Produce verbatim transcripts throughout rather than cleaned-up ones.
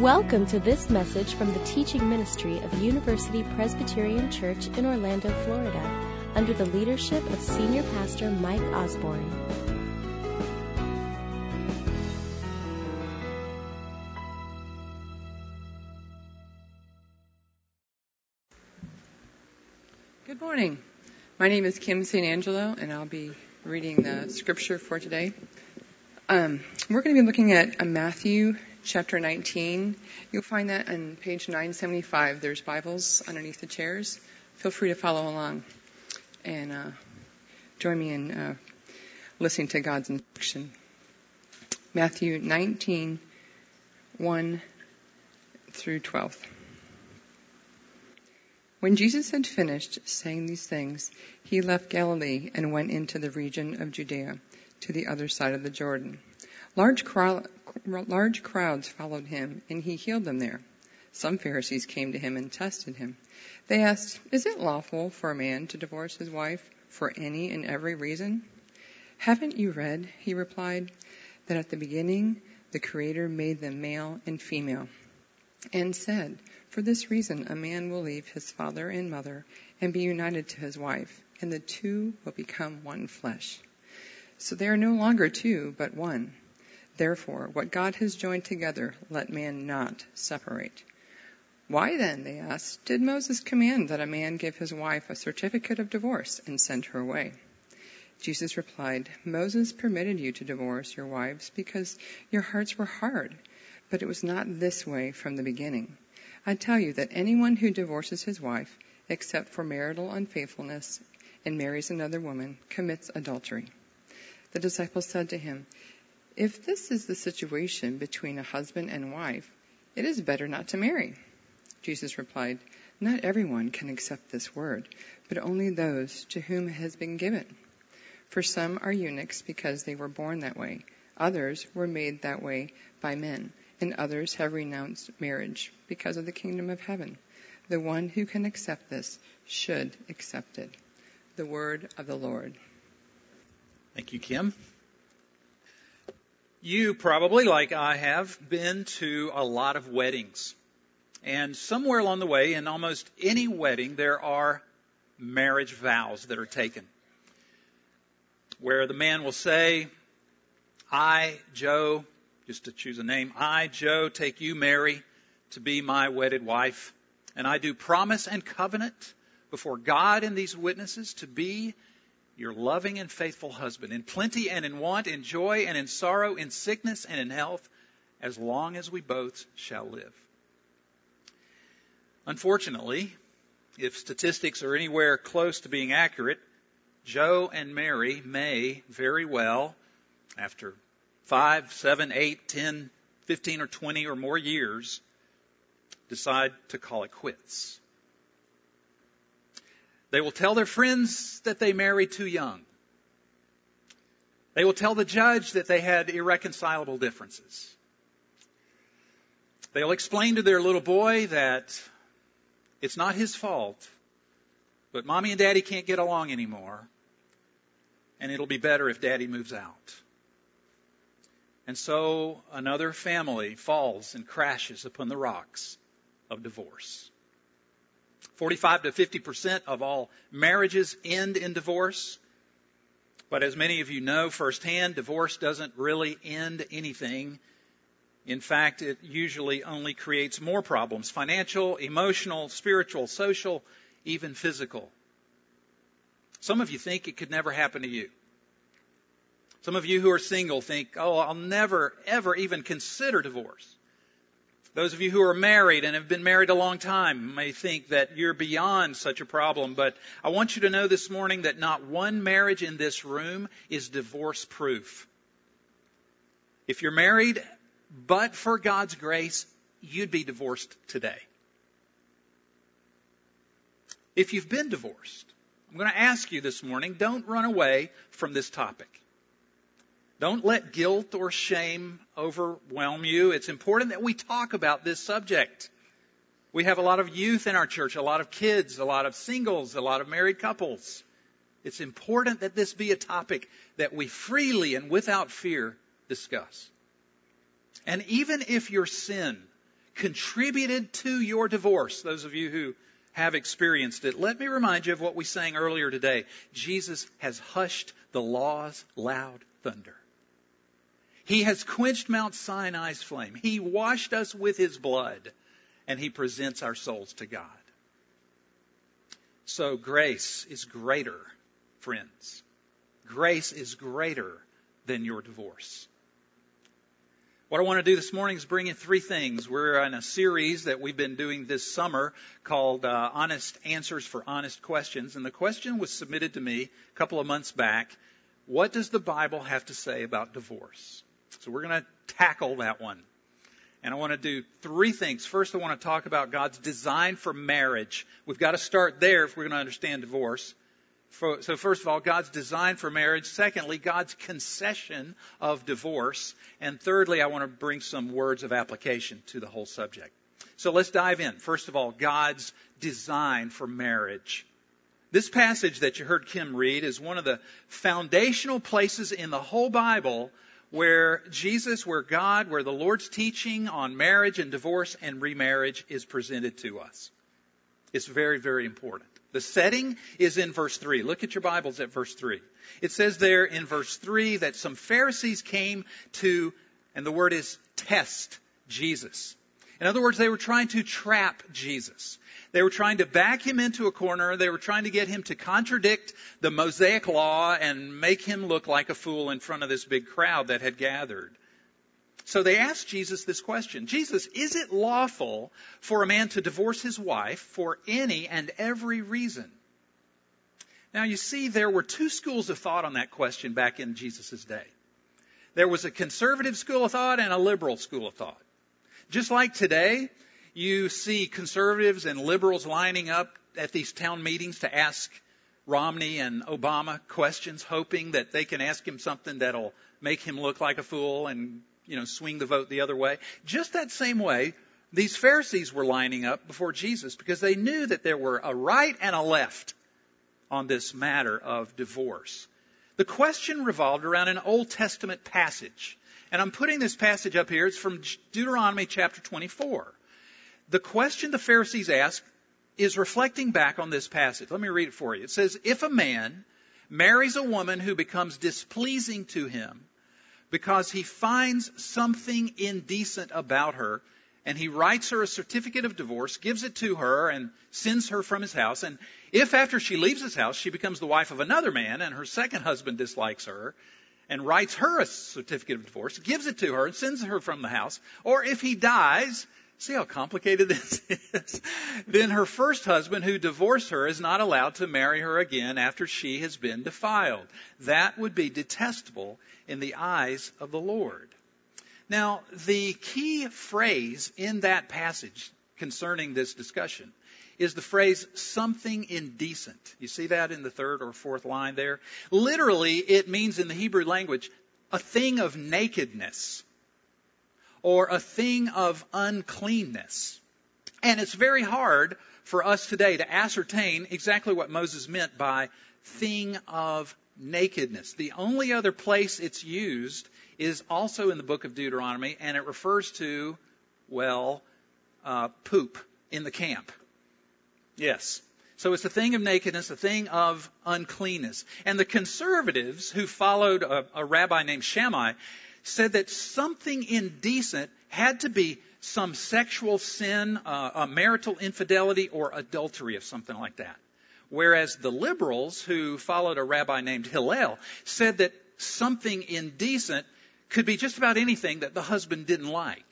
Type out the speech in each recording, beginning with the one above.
Welcome to this message from the teaching ministry of University Presbyterian Church in Orlando, Florida, under the leadership of Senior Pastor Mike Osborne. Good morning. My name is Kim Saint Angelo, and I'll be reading the scripture for today. Um, we're going to be looking at Matthew chapter nineteen. You'll find that on page nine seventy-five. There's Bibles underneath the chairs. Feel free to follow along and uh, join me in uh, listening to God's instruction. Matthew nineteen, one through twelve. When Jesus had finished saying these things, he left Galilee and went into the region of Judea, to the other side of the Jordan. Large crowd. Large crowds followed him, and he healed them there. Some Pharisees came to him and tested him. They asked, "Is it lawful for a man to divorce his wife for any and every reason?" "Haven't you read," he replied, "that at the beginning the Creator made them male and female, and said, 'For this reason a man will leave his father and mother and be united to his wife, and the two will become one flesh.' So they are no longer two, but one. Therefore, what God has joined together, let man not separate." "Why then," they asked, "did Moses command that a man give his wife a certificate of divorce and send her away?" Jesus replied, "Moses permitted you to divorce your wives because your hearts were hard, but it was not this way from the beginning. I tell you that anyone who divorces his wife, except for marital unfaithfulness, and marries another woman, commits adultery." The disciples said to him, "If this is the situation between a husband and wife, it is better not to marry." Jesus replied, "Not everyone can accept this word, but only those to whom it has been given. For some are eunuchs because they were born that way. Others were made that way by men, and others have renounced marriage because of the kingdom of heaven. The one who can accept this should accept it." The word of the Lord. Thank you, Kim. You probably, like I have, been to a lot of weddings. And somewhere along the way, in almost any wedding, there are marriage vows that are taken, where the man will say, "I, Joe," just to choose a name, "I, Joe, take you, Mary, to be my wedded wife. And I do promise and covenant before God and these witnesses to be your loving and faithful husband, in plenty and in want, in joy and in sorrow, in sickness and in health, as long as we both shall live." Unfortunately, if statistics are anywhere close to being accurate, Joe and Mary may very well, after five, seven, eight, ten, fifteen, or twenty or more years, decide to call it quits. They will tell their friends that they married too young. They will tell the judge that they had irreconcilable differences. They'll explain to their little boy that it's not his fault, but mommy and daddy can't get along anymore, and it'll be better if daddy moves out. And so another family falls and crashes upon the rocks of divorce. forty-five to fifty percent of all marriages end in divorce. But as many of you know firsthand, divorce doesn't really end anything. In fact, it usually only creates more problems: financial, emotional, spiritual, social, even physical. Some of you think it could never happen to you. Some of you who are single think, "Oh, I'll never, ever even consider divorce." Those of you who are married and have been married a long time may think that you're beyond such a problem, but I want you to know this morning that not one marriage in this room is divorce-proof. If you're married, but for God's grace, you'd be divorced today. If you've been divorced, I'm going to ask you this morning, don't run away from this topic. Don't let guilt or shame overwhelm you. It's important that we talk about this subject. We have a lot of youth in our church, a lot of kids, a lot of singles, a lot of married couples. It's important that this be a topic that we freely and without fear discuss. And even if your sin contributed to your divorce, those of you who have experienced it. Let me remind you of what we sang earlier today. Jesus has hushed the law's loud thunder. He has quenched Mount Sinai's flame. He washed us with his blood, and he presents our souls to God. So grace is greater, friends. Grace is greater than your divorce. What I want to do this morning is bring in three things. We're in a series that we've been doing this summer called uh, Honest Answers for Honest Questions. And the question was submitted to me a couple of months back. What does the Bible have to say about divorce? So we're going to tackle that one. And I want to do three things. First, I want to talk about God's design for marriage. We've got to start there if we're going to understand divorce. So first of all, God's design for marriage. Secondly, God's concession of divorce. And thirdly, I want to bring some words of application to the whole subject. So let's dive in. First of all, God's design for marriage. This passage that you heard Kim read is one of the foundational places in the whole Bible where Jesus, where God, where the Lord's teaching on marriage and divorce and remarriage is presented to us. It's very, very important. The setting is in verse three. Look at your Bibles at verse three. It says there in verse three that some Pharisees came to, and the word is test Jesus. In other words, they were trying to trap Jesus. They were trying to back him into a corner. They were trying to get him to contradict the Mosaic law and make him look like a fool in front of this big crowd that had gathered. So they asked Jesus this question. Jesus, is it lawful for a man to divorce his wife for any and every reason? Now you see, there were two schools of thought on that question back in Jesus' day. There was a conservative school of thought and a liberal school of thought. Just like today, you see conservatives and liberals lining up at these town meetings to ask Romney and Obama questions, hoping that they can ask him something that'll make him look like a fool and, you know, swing the vote the other way. Just that same way, these Pharisees were lining up before Jesus because they knew that there were a right and a left on this matter of divorce. The question revolved around an Old Testament passage. And I'm putting this passage up here. It's from Deuteronomy chapter twenty-four. The question the Pharisees asked is reflecting back on this passage. Let me read it for you. It says, if a man marries a woman who becomes displeasing to him, because he finds something indecent about her, and he writes her a certificate of divorce, gives it to her, and sends her from his house. And if after she leaves his house, she becomes the wife of another man, and her second husband dislikes her, and writes her a certificate of divorce, gives it to her, and sends her from the house. Or if he dies, see how complicated this is, then her first husband who divorced her is not allowed to marry her again after she has been defiled. That would be detestable in the eyes of the Lord. Now, the key phrase in that passage concerning this discussion is the phrase something indecent. You see that in the third or fourth line there? Literally, it means in the Hebrew language, a thing of nakedness, or a thing of uncleanness. And it's very hard for us today to ascertain exactly what Moses meant by thing of nakedness. The only other place it's used is also in the book of Deuteronomy, and it refers to, well, uh, poop in the camp. Yes. So it's a thing of nakedness, a thing of uncleanness. And the conservatives who followed a, a rabbi named Shammai said that something indecent had to be some sexual sin, uh, a marital infidelity, or adultery, or something like that. Whereas the liberals, who followed a rabbi named Hillel, said that something indecent could be just about anything that the husband didn't like.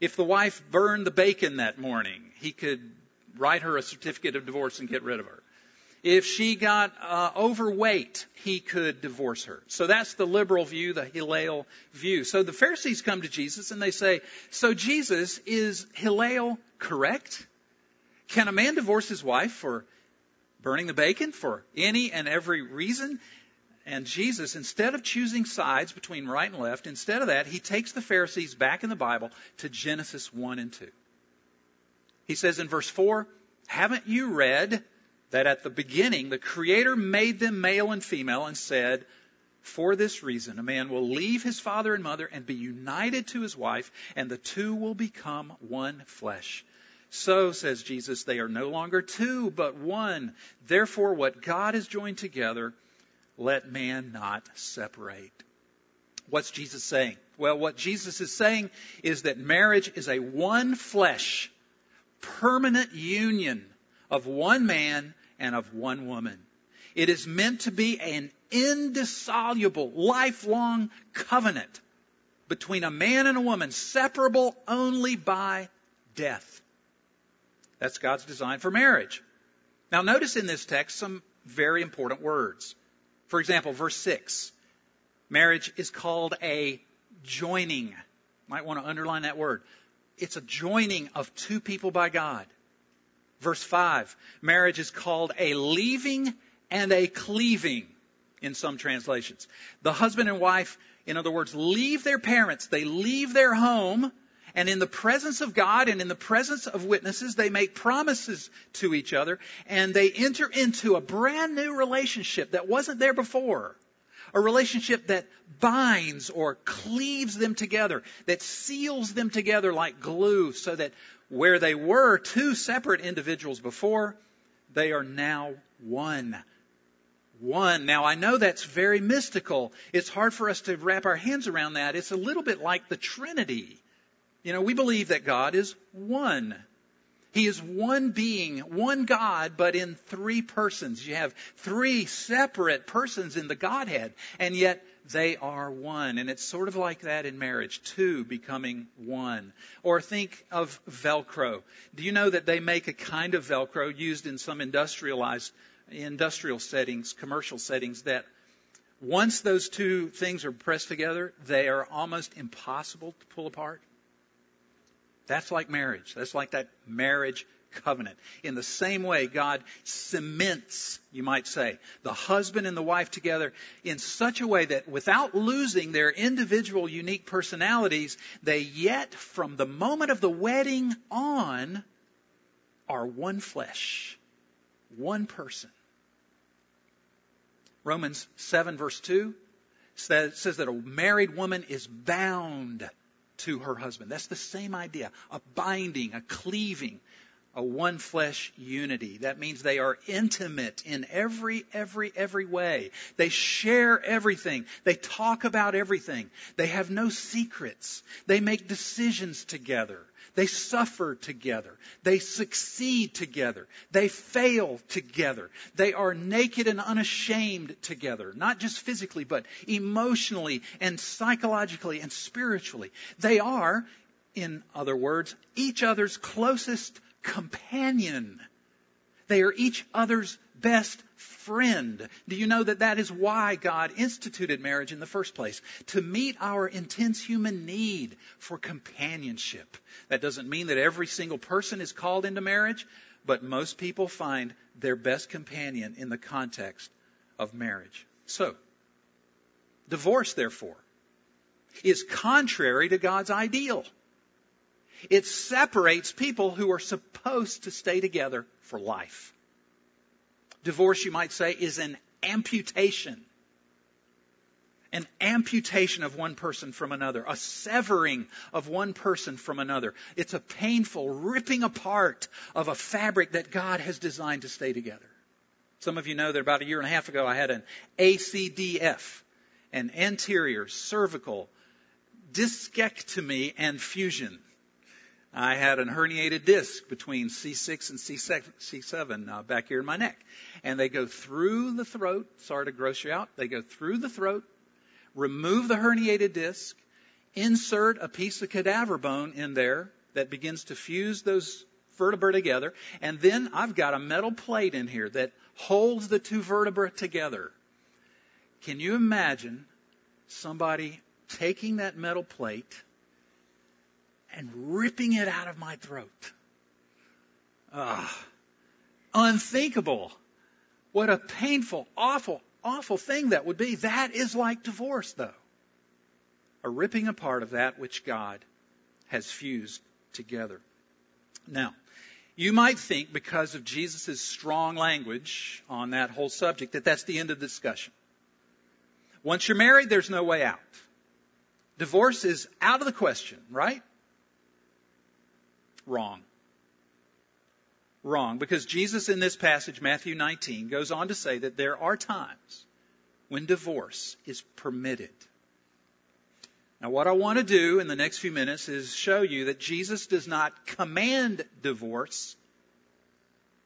If the wife burned the bacon that morning, he could write her a certificate of divorce and get rid of her. If she got uh, overweight, he could divorce her. So that's the liberal view, the Hillel view. So the Pharisees come to Jesus and they say, so Jesus, is Hillel correct? Can a man divorce his wife for burning the bacon for any and every reason? And Jesus, instead of choosing sides between right and left, instead of that, he takes the Pharisees back in the Bible to Genesis one and two. He says in verse four, haven't you read that at the beginning, the Creator made them male and female and said, For this reason, a man will leave his father and mother and be united to his wife, and the two will become one flesh. So, says Jesus, they are no longer two, but one. Therefore, what God has joined together, let man not separate. What's Jesus saying? Well, what Jesus is saying is that marriage is a one flesh, permanent union of one man and of one woman. It is meant to be an indissoluble, lifelong covenant between a man and a woman, separable only by death. That's God's design for marriage. Now, notice in this text some very important words. For example, verse six. Marriage is called a joining. You might want to underline that word. It's a joining of two people by God. Verse five. Marriage is called a leaving and a cleaving in some translations. The husband and wife, in other words, leave their parents. They leave their home, and in the presence of God and in the presence of witnesses, they make promises to each other, and they enter into a brand new relationship that wasn't there before. A relationship that binds or cleaves them together, that seals them together like glue, so that where they were two separate individuals before, they are now one. One. Now, I know that's very mystical. It's hard for us to wrap our hands around that. It's a little bit like the Trinity. You know, we believe that God is one. He is one being, one God, but in three persons. You have three separate persons in the Godhead, and yet they are one. And it's sort of like that in marriage, two becoming one. Or think of Velcro. Do you know that they make a kind of Velcro used in some industrialized, industrial settings, commercial settings, that once those two things are pressed together, they are almost impossible to pull apart? That's like marriage. That's like that marriage covenant. In the same way, God cements, you might say, the husband and the wife together in such a way that without losing their individual unique personalities, they yet, from the moment of the wedding on, are one flesh, one person. Romans seven verse two says, says that a married woman is bound to her husband. That's the same idea. A binding, a cleaving, a one flesh unity. That means they are intimate in every, every, every way. They share everything. They talk about everything. They have no secrets. They make decisions together. They suffer together. They succeed together. They fail together. They are naked and unashamed together. Not just physically, but emotionally and psychologically and spiritually. They are, in other words, each other's closest companion. They are each other's best friend. Do you know that that is why God instituted marriage in the first place? To meet our intense human need for companionship. That doesn't mean that every single person is called into marriage, but most people find their best companion in the context of marriage. So, divorce, therefore, is contrary to God's ideal. It separates people who are supposed to stay together for life. Divorce, you might say, is an amputation. An amputation of one person from another. A severing of one person from another. It's a painful ripping apart of a fabric that God has designed to stay together. Some of you know that about a year and a half ago I had an A C D F, an anterior cervical discectomy and fusion. I had a herniated disc between C six and C seven uh, back here in my neck. And they go through the throat. Sorry to gross you out. They go through the throat, remove the herniated disc, insert a piece of cadaver bone in there that begins to fuse those vertebrae together. And then I've got a metal plate in here that holds the two vertebrae together. Can you imagine somebody taking that metal plate and ripping it out of my throat? Ugh. Unthinkable. What a painful, awful, awful thing that would be. That is like divorce, though. A ripping apart of that which God has fused together. Now, you might think, because of Jesus' strong language on that whole subject, that that's the end of the discussion. Once you're married, there's no way out. Divorce is out of the question, right? Wrong. Wrong. Because Jesus in this passage, Matthew nineteen, goes on to say that there are times when divorce is permitted. Now, what I want to do in the next few minutes is show you that Jesus does not command divorce,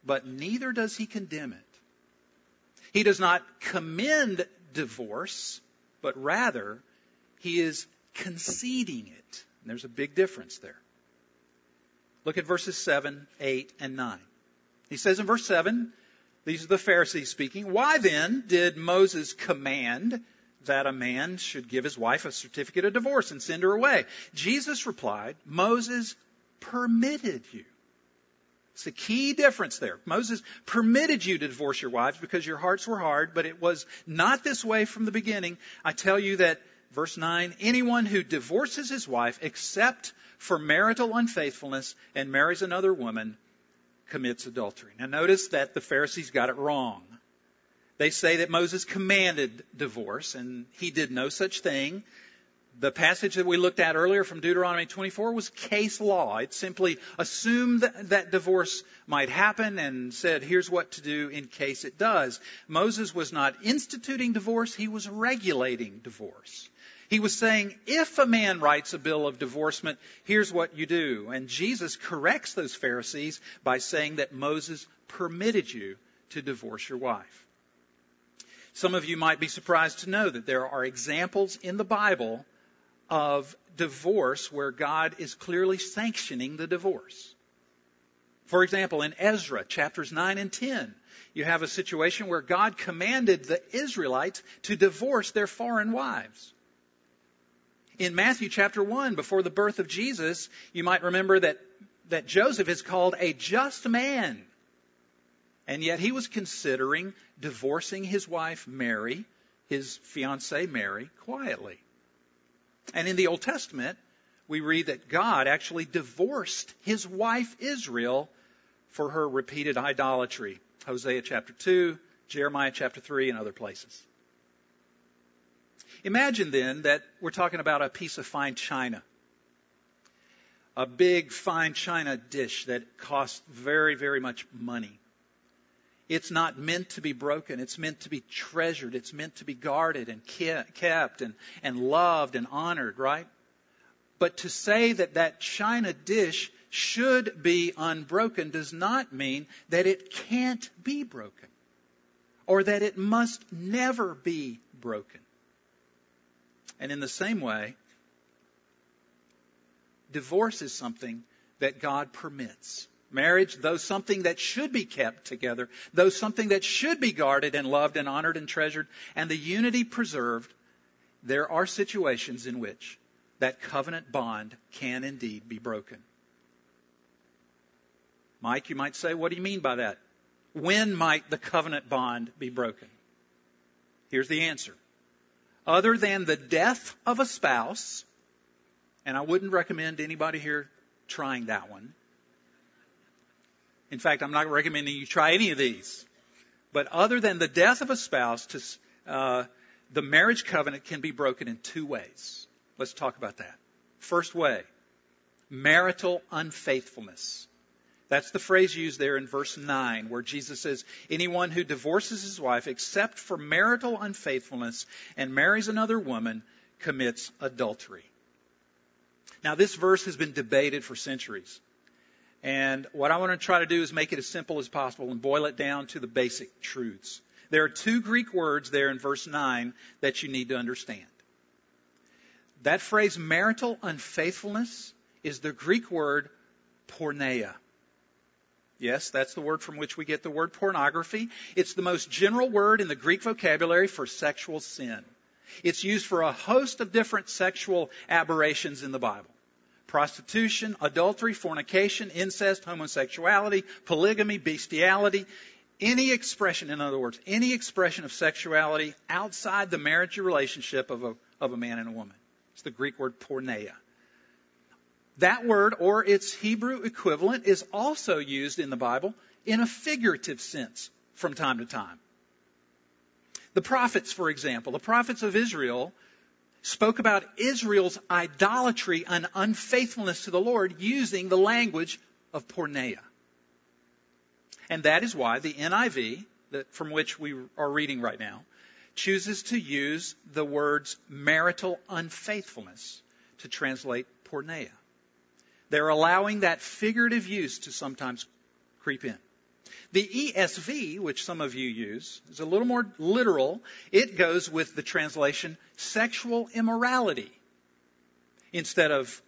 but neither does he condemn it. He does not commend divorce, but rather he is conceding it. And there's a big difference there. Look at verses seven, eight, and nine. He says in verse seven, these are the Pharisees speaking, "Why then did Moses command that a man should give his wife a certificate of divorce and send her away?" Jesus replied, "Moses permitted you." It's the key difference there. Moses permitted you to divorce your wives because your hearts were hard, but it was not this way from the beginning. I tell you that, verse nine, anyone who divorces his wife except for marital unfaithfulness and marries another woman commits adultery. Now notice that the Pharisees got it wrong. They say that Moses commanded divorce, and he did no such thing. The passage that we looked at earlier from Deuteronomy twenty-four was case law. It simply assumed that divorce might happen and said, here's what to do in case it does. Moses was not instituting divorce. He was regulating divorce. He was saying, if a man writes a bill of divorcement, here's what you do. And Jesus corrects those Pharisees by saying that Moses permitted you to divorce your wife. Some of you might be surprised to know that there are examples in the Bible of divorce where God is clearly sanctioning the divorce. For example, in Ezra chapters nine and ten, you have a situation where God commanded the Israelites to divorce their foreign wives. In Matthew chapter one, before the birth of Jesus, you might remember that, that Joseph is called a just man. And yet he was considering divorcing his wife Mary, his fiancée Mary, quietly. And in the Old Testament, we read that God actually divorced his wife Israel for her repeated idolatry. Hosea chapter two, Jeremiah chapter three, and other places. Imagine then that we're talking about a piece of fine china. A big fine china dish that costs very, very much money. It's not meant to be broken. It's meant to be treasured. It's meant to be guarded and kept and, and loved and honored, right? But to say that that china dish should be unbroken does not mean that it can't be broken or that it must never be broken. And in the same way, divorce is something that God permits. Marriage, though something that should be kept together, though something that should be guarded and loved and honored and treasured, and the unity preserved, there are situations in which that covenant bond can indeed be broken. Mike, you might say, what do you mean by that? When might the covenant bond be broken? Here's the answer. Other than the death of a spouse, and I wouldn't recommend anybody here trying that one. In fact, I'm not recommending you try any of these. But other than the death of a spouse, to, uh, the marriage covenant can be broken in two ways. Let's talk about that. First way, marital unfaithfulness. That's the phrase used there in verse nine, where Jesus says, anyone who divorces his wife except for marital unfaithfulness and marries another woman commits adultery. Now, this verse has been debated for centuries. And what I want to try to do is make it as simple as possible and boil it down to the basic truths. There are two Greek words there in verse nine that you need to understand. That phrase, marital unfaithfulness, is the Greek word porneia. Yes, that's the word from which we get the word pornography. It's the most general word in the Greek vocabulary for sexual sin. It's used for a host of different sexual aberrations in the Bible. Prostitution, adultery, fornication, incest, homosexuality, polygamy, bestiality, any expression, in other words, any expression of sexuality outside the marriage relationship of a, of a man and a woman. It's the Greek word porneia. That word, or its Hebrew equivalent, is also used in the Bible in a figurative sense from time to time. The prophets, for example, the prophets of Israel spoke about Israel's idolatry and unfaithfulness to the Lord using the language of porneia. And that is why the N I V, that from which we are reading right now, chooses to use the words marital unfaithfulness to translate porneia. They're allowing that figurative use to sometimes creep in. The E S V, which some of you use, is a little more literal. It goes with the translation sexual immorality instead of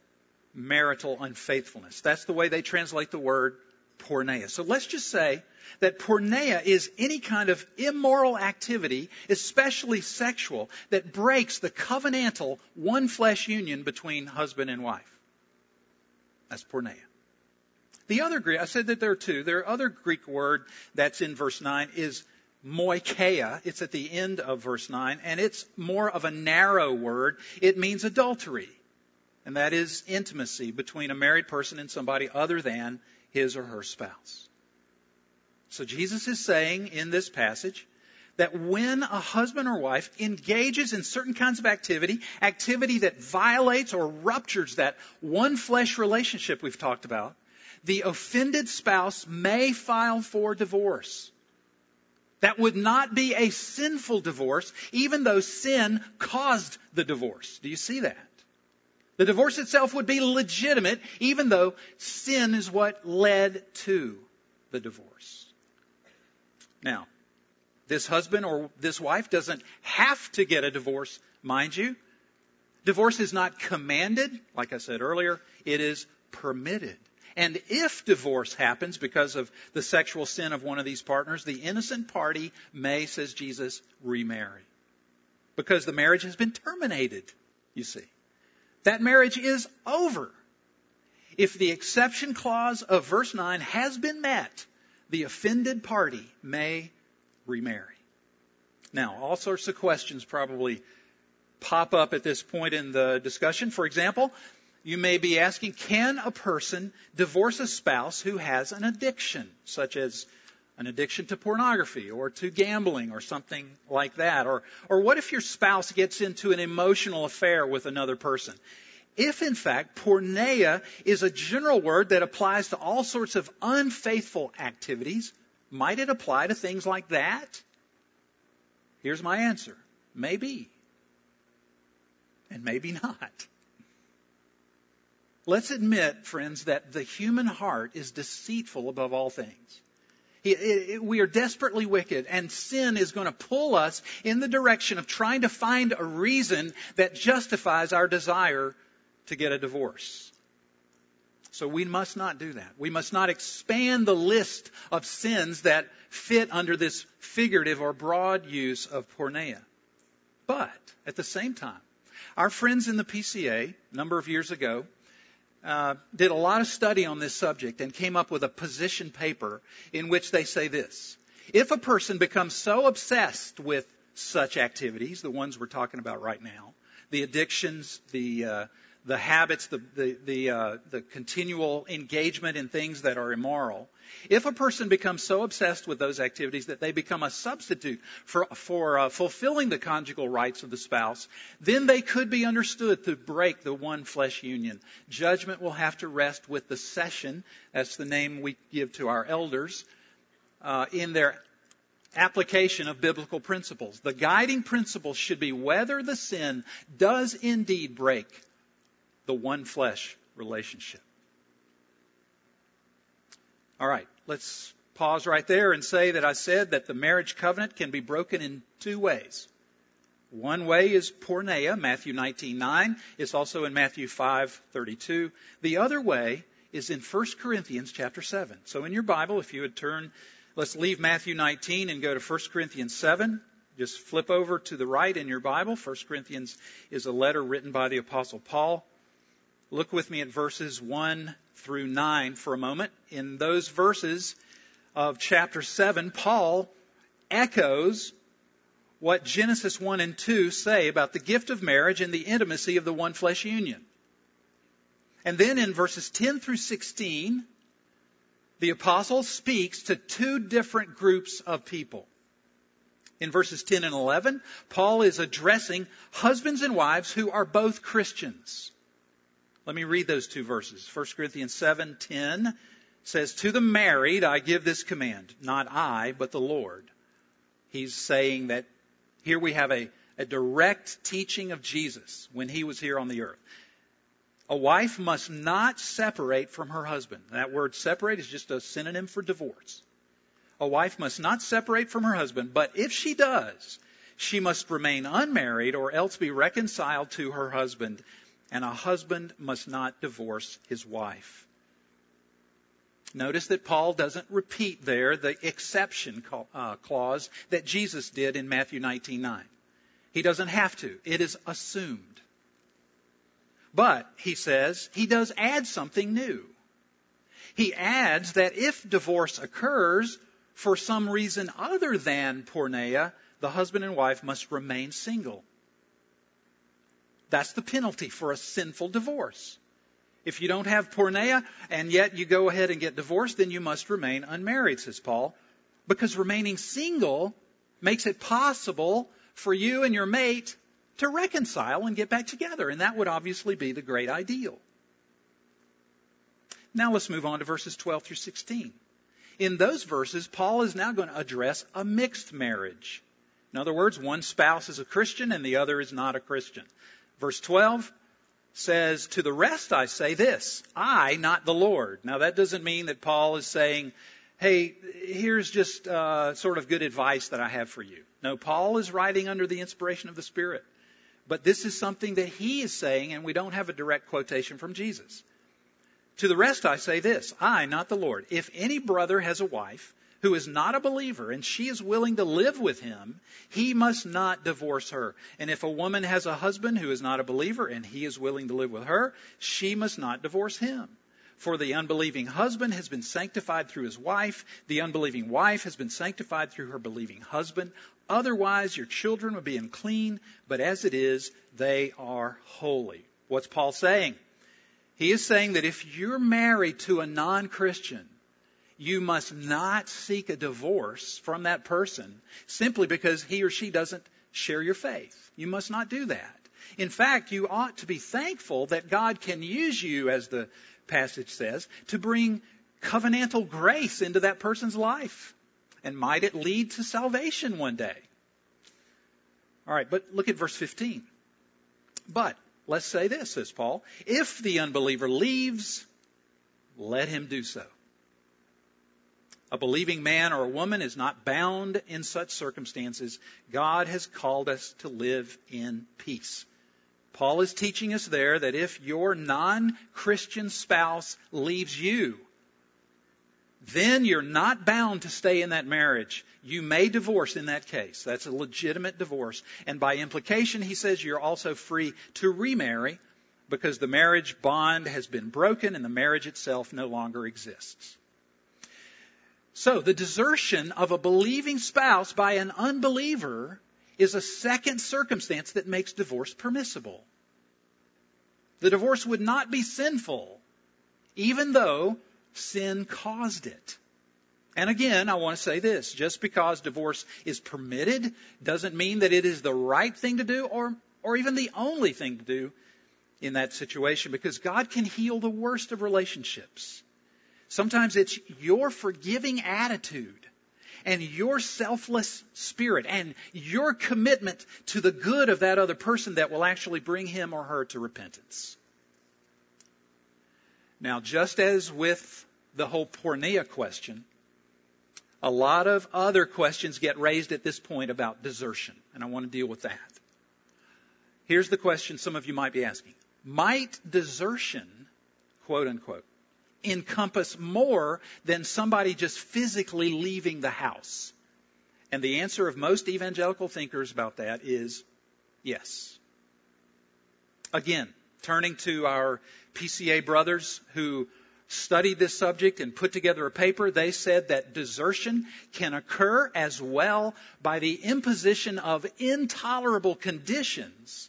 marital unfaithfulness. That's the way they translate the word porneia. So let's just say that porneia is any kind of immoral activity, especially sexual, that breaks the covenantal one flesh union between husband and wife. That's porneia. The other Greek, I said that there are two. Their other Greek word that's in verse nine is moikeia. It's at the end of verse nine, and it's more of a narrow word. It means adultery, and that is intimacy between a married person and somebody other than his or her spouse. So Jesus is saying in this passage that when a husband or wife engages in certain kinds of activity, activity that violates or ruptures that one flesh relationship we've talked about, the offended spouse may file for divorce. That would not be a sinful divorce, even though sin caused the divorce. Do you see that? The divorce itself would be legitimate, even though sin is what led to the divorce. Now, this husband or this wife doesn't have to get a divorce, mind you. Divorce is not commanded, like I said earlier. It is permitted. And if divorce happens because of the sexual sin of one of these partners, the innocent party may, says Jesus, remarry. Because the marriage has been terminated, you see. That marriage is over. If the exception clause of verse nine has been met, the offended party may remarry. Now, all sorts of questions probably pop up at this point in the discussion. For example, you may be asking, can a person divorce a spouse who has an addiction, such as an addiction to pornography or to gambling or something like that? Or, or what if your spouse gets into an emotional affair with another person? If, in fact, porneia is a general word that applies to all sorts of unfaithful activities, might it apply to things like that? Here's my answer. Maybe. And maybe not. Let's admit, friends, that the human heart is deceitful above all things. We are desperately wicked, and sin is going to pull us in the direction of trying to find a reason that justifies our desire to get a divorce. So we must not do that. We must not expand the list of sins that fit under this figurative or broad use of porneia. But at the same time, our friends in the P C A, a number of years ago, Uh, did a lot of study on this subject and came up with a position paper in which they say this. If a person becomes so obsessed with such activities, the ones we're talking about right now, the addictions, the uh, the habits, the the the, uh, the continual engagement in things that are immoral, if a person becomes so obsessed with those activities that they become a substitute for, for uh, fulfilling the conjugal rights of the spouse, then they could be understood to break the one flesh union. Judgment will have to rest with the session, that's the name we give to our elders, uh, in their application of biblical principles. The guiding principle should be whether the sin does indeed break the one flesh relationship. All right, let's pause right there and say that I said that the marriage covenant can be broken in two ways. One way is porneia, Matthew nineteen nine. It's also in Matthew five thirty-two. The other way is in First Corinthians chapter seven. So in your Bible, if you would turn, let's leave Matthew nineteen and go to First Corinthians seven. Just flip over to the right in your Bible. First Corinthians is a letter written by the Apostle Paul. Look with me at verses one through nine for a moment. In those verses of chapter seven, Paul echoes what Genesis one and two say about the gift of marriage and the intimacy of the one flesh union. And then in verses ten through sixteen, the apostle speaks to two different groups of people. In verses ten and eleven, Paul is addressing husbands and wives who are both Christians. Let me read those two verses. First Corinthians seven ten says, "To the married I give this command, not I, but the Lord." He's saying that here we have a, a direct teaching of Jesus when he was here on the earth. A wife must not separate from her husband. That word separate is just a synonym for divorce. A wife must not separate from her husband, but if she does, she must remain unmarried or else be reconciled to her husband. And a husband must not divorce his wife. Notice that Paul doesn't repeat there the exception clause that Jesus did in Matthew nineteen nine. He doesn't have to. It is assumed. But, he says, he does add something new. He adds that if divorce occurs for some reason other than porneia, the husband and wife must remain single. That's the penalty for a sinful divorce. If you don't have porneia and yet you go ahead and get divorced, then you must remain unmarried, says Paul, because remaining single makes it possible for you and your mate to reconcile and get back together. And that would obviously be the great ideal. Now let's move on to verses twelve through sixteen. In those verses, Paul is now going to address a mixed marriage. In other words, one spouse is a Christian and the other is not a Christian. Verse twelve says, "To the rest I say this, I, not the Lord." Now that doesn't mean that Paul is saying, hey, here's just uh, sort of good advice that I have for you. No, Paul is writing under the inspiration of the Spirit. But this is something that he is saying, and we don't have a direct quotation from Jesus. "To the rest I say this, I, not the Lord. If any brother has a wife who is not a believer and she is willing to live with him, he must not divorce her. And if a woman has a husband who is not a believer and he is willing to live with her, she must not divorce him. For the unbelieving husband has been sanctified through his wife. The unbelieving wife has been sanctified through her believing husband. Otherwise, your children would be unclean, but as it is, they are holy." What's Paul saying? He is saying that if you're married to a non-Christian, you must not seek a divorce from that person simply because he or she doesn't share your faith. You must not do that. In fact, you ought to be thankful that God can use you, as the passage says, to bring covenantal grace into that person's life. And might it lead to salvation one day? All right, but look at verse fifteen. "But let's say this," says Paul, "if the unbeliever leaves, let him do so. A believing man or a woman is not bound in such circumstances. God has called us to live in peace." Paul is teaching us there that if your non-Christian spouse leaves you, then you're not bound to stay in that marriage. You may divorce in that case. That's a legitimate divorce. And by implication, he says you're also free to remarry because the marriage bond has been broken and the marriage itself no longer exists. So the desertion of a believing spouse by an unbeliever is a second circumstance that makes divorce permissible. The divorce would not be sinful, even though sin caused it. And again, I want to say this, just because divorce is permitted doesn't mean that it is the right thing to do or, or even the only thing to do in that situation, because God can heal the worst of relationships. Sometimes it's your forgiving attitude and your selfless spirit and your commitment to the good of that other person that will actually bring him or her to repentance. Now, just as with the whole porneia question, a lot of other questions get raised at this point about desertion, and I want to deal with that. Here's the question some of you might be asking. Might desertion, quote unquote, encompass more than somebody just physically leaving the house? And the answer of most evangelical thinkers about that is yes. Again, turning to our P C A brothers who studied this subject and put together a paper, they said that desertion can occur as well by the imposition of intolerable conditions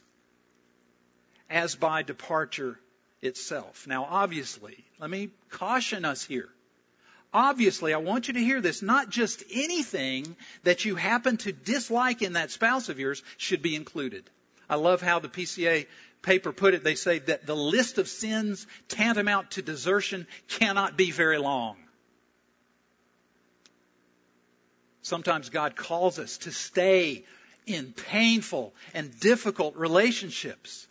as by departure itself. Now, obviously, let me caution us here. obviously, I want you to hear this, not just anything that you happen to dislike in that spouse of yours should be included. I love how the P C A paper put it. They say that the list of sins tantamount to desertion cannot be very long. Sometimes God calls us to stay in painful and difficult relationships.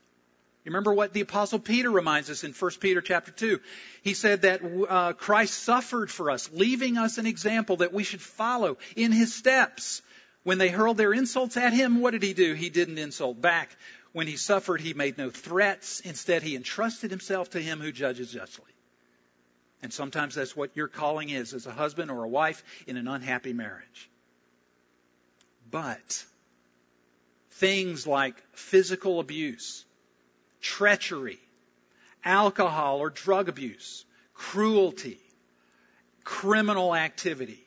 You remember what the Apostle Peter reminds us in First Peter chapter two. He said that uh, Christ suffered for us, leaving us an example that we should follow in his steps. When they hurled their insults at him, what did he do? He didn't insult back. When he suffered, he made no threats. Instead, he entrusted himself to him who judges justly. And sometimes that's what your calling is as a husband or a wife in an unhappy marriage. But things like physical abuse, treachery, alcohol or drug abuse, cruelty, criminal activity,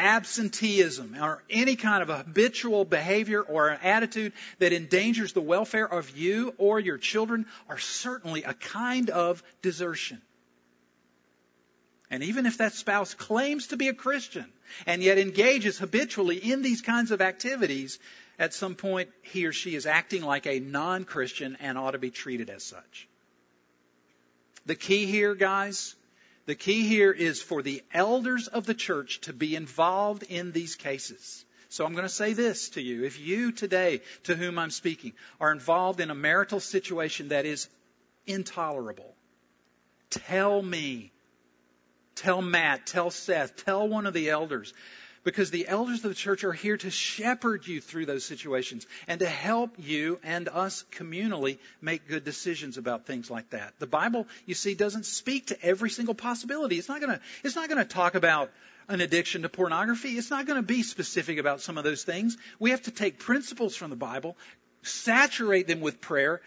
absenteeism, or any kind of a habitual behavior or an attitude that endangers the welfare of you or your children are certainly a kind of desertion. And even if that spouse claims to be a Christian and yet engages habitually in these kinds of activities, at some point he or she is acting like a non-Christian and ought to be treated as such. The key here, guys, the key here is for the elders of the church to be involved in these cases. So I'm going to say this to you. If you today, to whom I'm speaking, are involved in a marital situation that is intolerable, tell me. Tell Matt, tell Seth, tell one of the elders, because the elders of the church are here to shepherd you through those situations and to help you and us communally make good decisions about things like that. The Bible, you see, doesn't speak to every single possibility. It's not going to, it's not going to talk about an addiction to pornography. It's not going to be specific about some of those things. We have to take principles from the Bible, saturate them with prayer,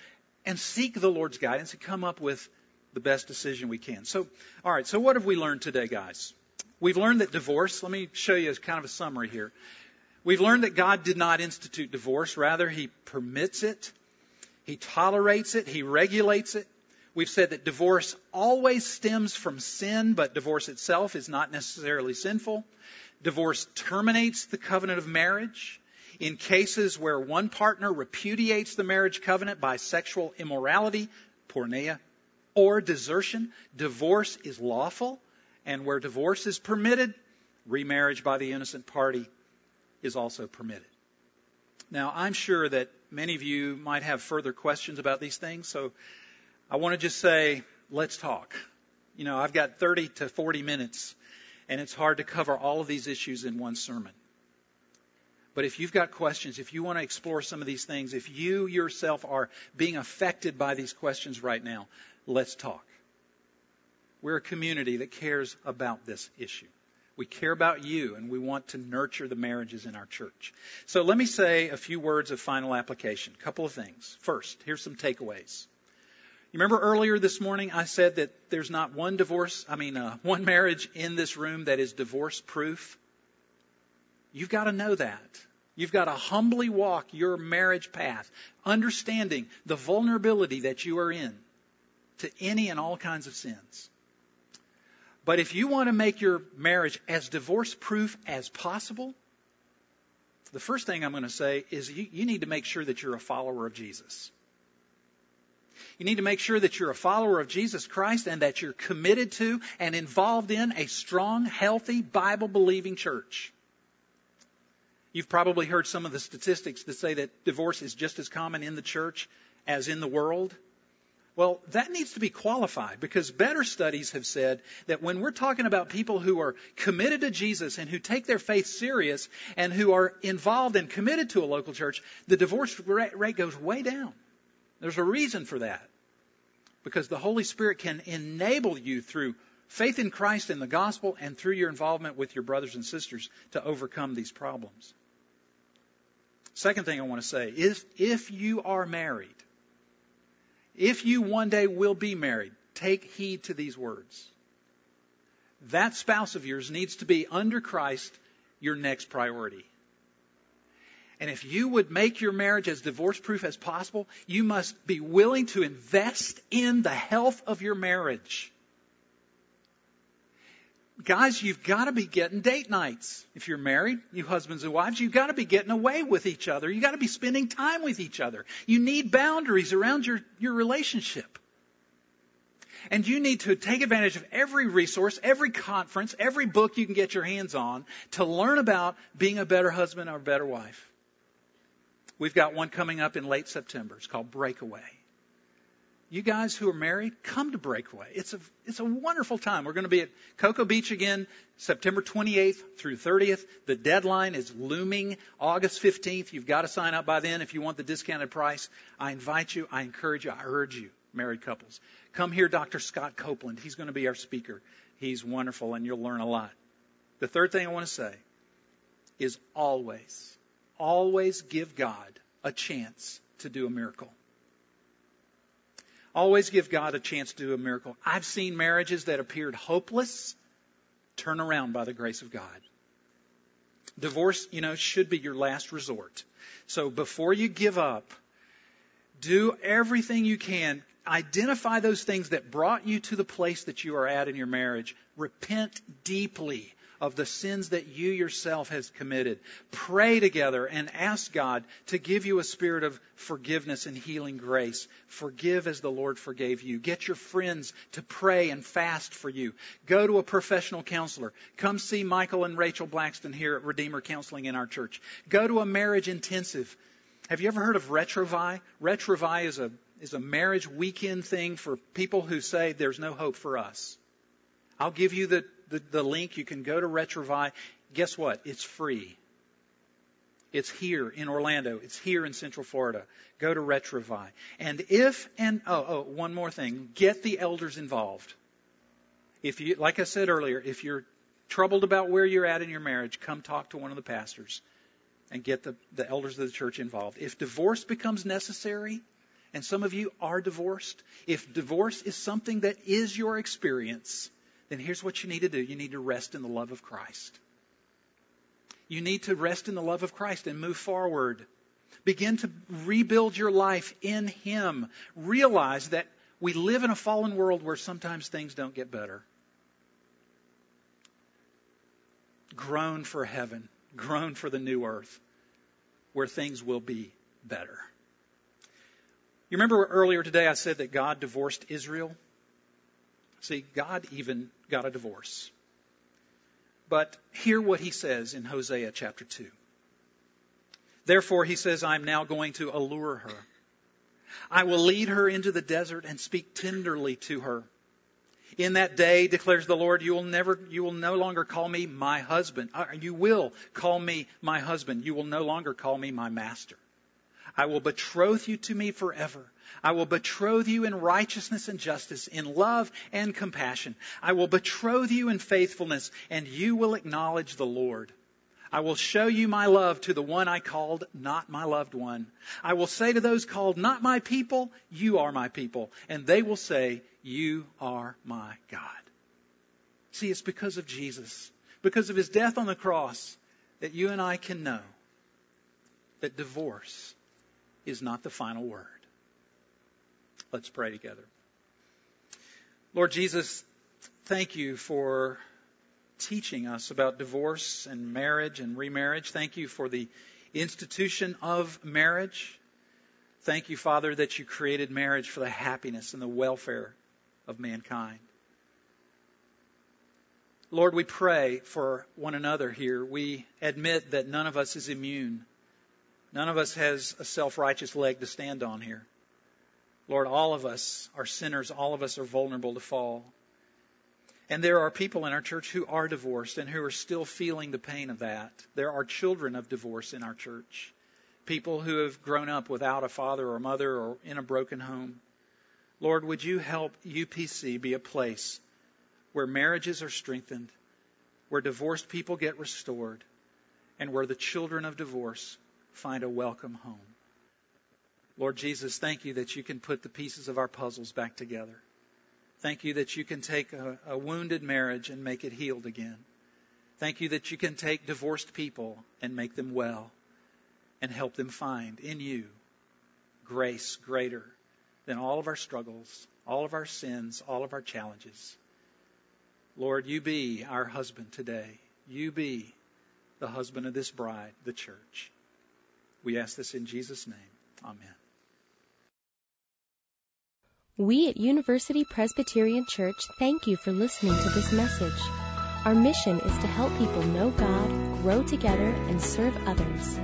and seek the Lord's guidance and come up with the best decision we can. So, all right, so what have we learned today, guys? We've learned that divorce, let me show you as kind of a summary here. We've learned that God did not institute divorce. Rather, he permits it. He tolerates it. He regulates it. We've said that divorce always stems from sin, but divorce itself is not necessarily sinful. Divorce terminates the covenant of marriage. In cases where one partner repudiates the marriage covenant by sexual immorality, porneia, or desertion, divorce is lawful, and where divorce is permitted, remarriage by the innocent party is also permitted. Now, I'm sure that many of you might have further questions about these things, so I want to just say, let's talk. You know, I've got thirty to forty minutes, and it's hard to cover all of these issues in one sermon. But if you've got questions, if you want to explore some of these things, if you yourself are being affected by these questions right now, let's talk. We're a community that cares about this issue. We care about you, and we want to nurture the marriages in our church. So let me say a few words of final application. A couple of things. First, here's some takeaways. You remember earlier this morning I said that there's not one divorce, I mean, uh, one marriage in this room that is divorce-proof? You've got to know that. You've got to humbly walk your marriage path, understanding the vulnerability that you are in to any and all kinds of sins. But if you want to make your marriage as divorce-proof as possible, the first thing I'm going to say is you, you need to make sure that you're a follower of Jesus. You need to make sure that you're a follower of Jesus Christ and that you're committed to and involved in a strong, healthy, Bible-believing church. You've probably heard some of the statistics that say that divorce is just as common in the church as in the world. Well, that needs to be qualified, because better studies have said that when we're talking about people who are committed to Jesus and who take their faith serious and who are involved and committed to a local church, the divorce rate goes way down. There's a reason for that, because the Holy Spirit can enable you through faith in Christ and the gospel and through your involvement with your brothers and sisters to overcome these problems. Second thing I want to say is if you are married, if you one day will be married, take heed to these words. That spouse of yours needs to be, under Christ, your next priority. And if you would make your marriage as divorce-proof as possible, you must be willing to invest in the health of your marriage. Guys, you've got to be getting date nights. If you're married, you husbands and wives, you've got to be getting away with each other. You've got to be spending time with each other. You need boundaries around your, your relationship. And you need to take advantage of every resource, every conference, every book you can get your hands on to learn about being a better husband or a better wife. We've got one coming up in late September. It's called Breakaway. You guys who are married, come to Breakaway. It's a, it's a wonderful time. We're going to be at Cocoa Beach again, September twenty-eighth through thirtieth. The deadline is looming, August fifteenth. You've got to sign up by then if you want the discounted price. I invite you, I encourage you, I urge you, married couples. Come hear Doctor Scott Copeland. He's going to be our speaker. He's wonderful and you'll learn a lot. The third thing I want to say is always, always give God a chance to do a miracle. Always give God a chance to do a miracle. I've seen marriages that appeared hopeless turn around by the grace of God. Divorce, you know, should be your last resort. So before you give up, do everything you can. Identify those things that brought you to the place that you are at in your marriage. Repent deeply of the sins that you yourself has committed. Pray together and ask God to give you a spirit of forgiveness and healing grace. Forgive as the Lord forgave you. Get your friends to pray and fast for you. Go to a professional counselor. Come see Michael and Rachel Blackston here at Redeemer Counseling in our church. Go to a marriage intensive. Have you ever heard of Retrouvaille? Retrouvaille is a, is a marriage weekend thing for people who say there's no hope for us. I'll give you the The, the link. You can go to Retrouvaille. Guess what? It's free. It's here in Orlando. It's here in Central Florida. Go to Retrouvaille. And if and oh oh one more thing, get the elders involved. If you, like I said earlier, if you're troubled about where you're at in your marriage, come talk to one of the pastors and get the, the elders of the church involved. If divorce becomes necessary, and some of you are divorced, if divorce is something that is your experience, then here's what you need to do. You need to rest in the love of Christ. You need to rest in the love of Christ and move forward. Begin to rebuild your life in Him. Realize that we live in a fallen world where sometimes things don't get better. Groan for heaven. Groan for the new earth where things will be better. You remember earlier today I said that God divorced Israel? See, God even got a divorce. But hear what He says in Hosea chapter two. Therefore, He says, I am now going to allure her. I will lead her into the desert and speak tenderly to her. In that day, declares the Lord, you will never, you will no longer call me my husband. You will call me my husband. You will no longer call me my master. I will betroth you to me forever. I will betroth you in righteousness and justice, in love and compassion. I will betroth you in faithfulness, and you will acknowledge the Lord. I will show you my love to the one I called, not my loved one. I will say to those called, not my people, you are my people. And they will say, you are my God. See, it's because of Jesus, because of His death on the cross, that you and I can know that divorce is not the final word. Let's pray together. Lord Jesus, thank you for teaching us about divorce and marriage and remarriage. Thank you for the institution of marriage. Thank you, Father, that you created marriage for the happiness and the welfare of mankind. Lord, we pray for one another here. We admit that none of us is immune. None of us has a self-righteous leg to stand on here. Lord, all of us are sinners. All of us are vulnerable to fall. And there are people in our church who are divorced and who are still feeling the pain of that. There are children of divorce in our church. People who have grown up without a father or mother or in a broken home. Lord, would you help U P C be a place where marriages are strengthened, where divorced people get restored, and where the children of divorce find a welcome home. Lord Jesus, thank you that you can put the pieces of our puzzles back together. Thank you that you can take a, a wounded marriage and make it healed again. Thank you that you can take divorced people and make them well and help them find in you grace greater than all of our struggles, all of our sins, all of our challenges. Lord, you be our husband today. You be the husband of this bride, the church. We ask this in Jesus' name. Amen. We at University Presbyterian Church thank you for listening to this message. Our mission is to help people know God, grow together, and serve others.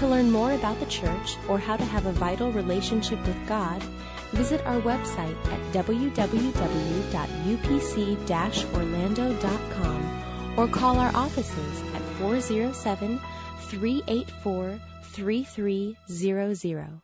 To learn more about the church or how to have a vital relationship with God, visit our website at w w w dot u p c dash orlando dot com or call our offices at four oh seven, three eight four, three three zero zero.